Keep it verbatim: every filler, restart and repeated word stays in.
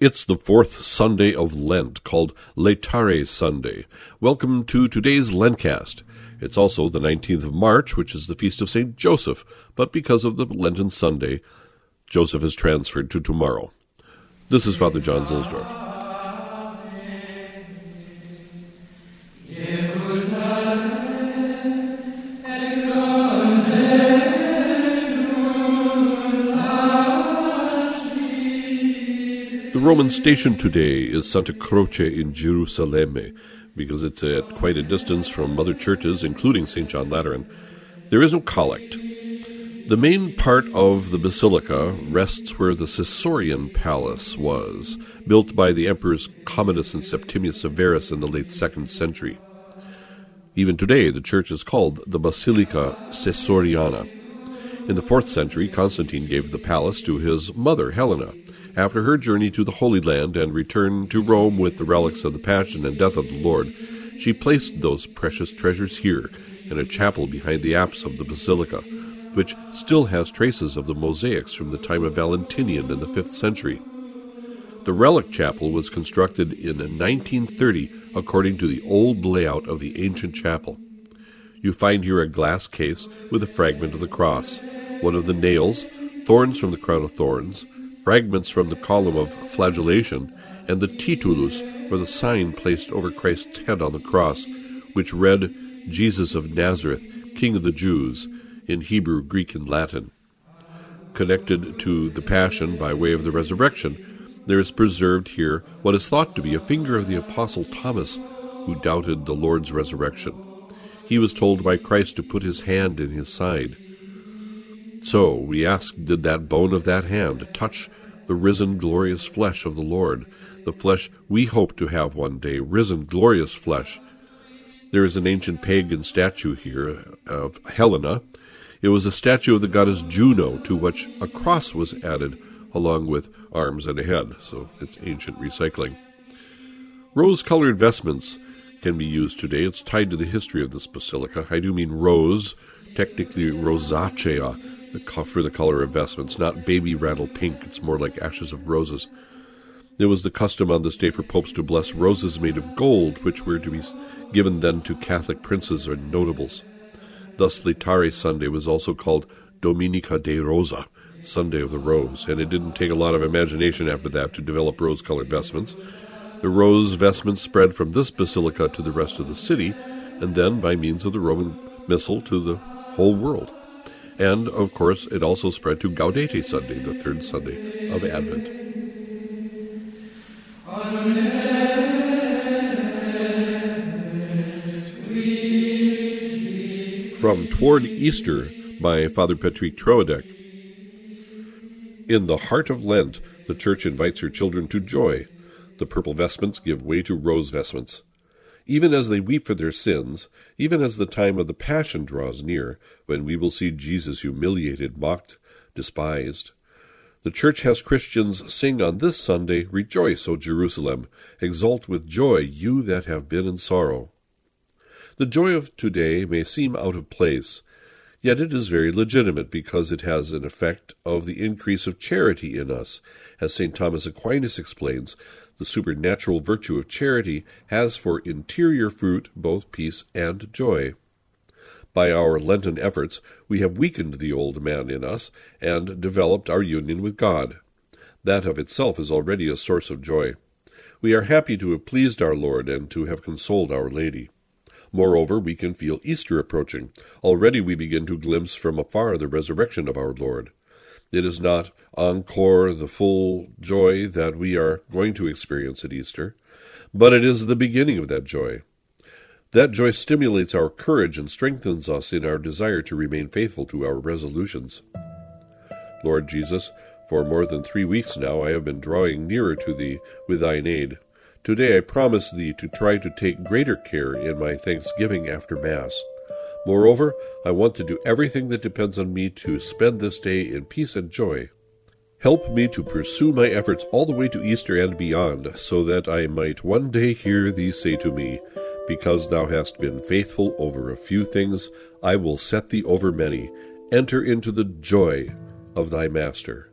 It's the fourth Sunday of Lent, called Laetare Sunday. Welcome to today's Lentcast. It's also the nineteenth of March, which is the Feast of Saint Joseph, but because of the Lenten Sunday, Joseph is transferred to tomorrow. This is Father John Zilsdorf. The Roman station today is Santa Croce in Gerusalemme, because it's at quite a distance from other churches, including Saint John Lateran. There is no collect. The main part of the basilica rests where the Sessorian Palace was, built by the emperors Commodus and Septimius Severus in the late second century. Even today, the church is called the Basilica Sessoriana. In the fourth century, Constantine gave the palace to his mother, Helena, after her journey to the Holy Land and return to Rome with the relics of the Passion and death of the Lord. She placed those precious treasures here in a chapel behind the apse of the basilica, which still has traces of the mosaics from the time of Valentinian in the fifth century. The relic chapel was constructed in nineteen thirty according to the old layout of the ancient chapel. You find here a glass case with a fragment of the cross, one of the nails, thorns from the crown of thorns, fragments from the column of flagellation, and the titulus, or the sign placed over Christ's head on the cross, which read, Jesus of Nazareth, King of the Jews, in Hebrew, Greek, and Latin. Connected to the Passion by way of the resurrection, there is preserved here what is thought to be a finger of the Apostle Thomas, who doubted the Lord's resurrection. He was told by Christ to put his hand in his side. So we ask, did that bone of that hand touch the risen glorious flesh of the Lord, the flesh we hope to have one day, risen glorious flesh? There is an ancient pagan statue here of Helena. It was a statue of the goddess Juno, to which a cross was added, along with arms and a head, so it's ancient recycling. Rose-colored vestments can be used today. It's tied to the history of this basilica. I do mean rose, technically rosacea, for the color of vestments, not baby rattle pink. It's more like ashes of roses. It was the custom on this day for popes to bless roses made of gold, which were to be given then to Catholic princes or notables. Thus, Laetare Sunday was also called Dominica de Rosa, Sunday of the Rose, and it didn't take a lot of imagination after that to develop rose-colored vestments. The rose vestments spread from this basilica to the rest of the city, and then, by means of the Roman Missal, to the whole world. And, of course, it also spread to Gaudete Sunday, the third Sunday of Advent. From Toward Easter by Father Patrick Troadec. In the heart of Lent, the Church invites her children to joy. The purple vestments give way to rose vestments. Even as they weep for their sins, even as the time of the Passion draws near, when we will see Jesus humiliated, mocked, despised, the Church has Christians sing on this Sunday, Rejoice, O Jerusalem! Exult with joy, you that have been in sorrow. The joy of today may seem out of place, yet it is very legitimate because it has an effect of the increase of charity in us. As Saint Thomas Aquinas explains, the supernatural virtue of charity has for interior fruit both peace and joy. By our Lenten efforts, we have weakened the old man in us and developed our union with God. That of itself is already a source of joy. We are happy to have pleased our Lord and to have consoled Our Lady. Moreover, we can feel Easter approaching. Already we begin to glimpse from afar the resurrection of our Lord. It is not encore the full joy that we are going to experience at Easter, but it is the beginning of that joy. That joy stimulates our courage and strengthens us in our desire to remain faithful to our resolutions. Lord Jesus, for more than three weeks now I have been drawing nearer to Thee with Thine aid. Today I promise Thee to try to take greater care in my thanksgiving after Mass. Moreover, I want to do everything that depends on me to spend this day in peace and joy. Help me to pursue my efforts all the way to Easter and beyond, so that I might one day hear Thee say to me, Because Thou hast been faithful over a few things, I will set Thee over many. Enter into the joy of Thy Master.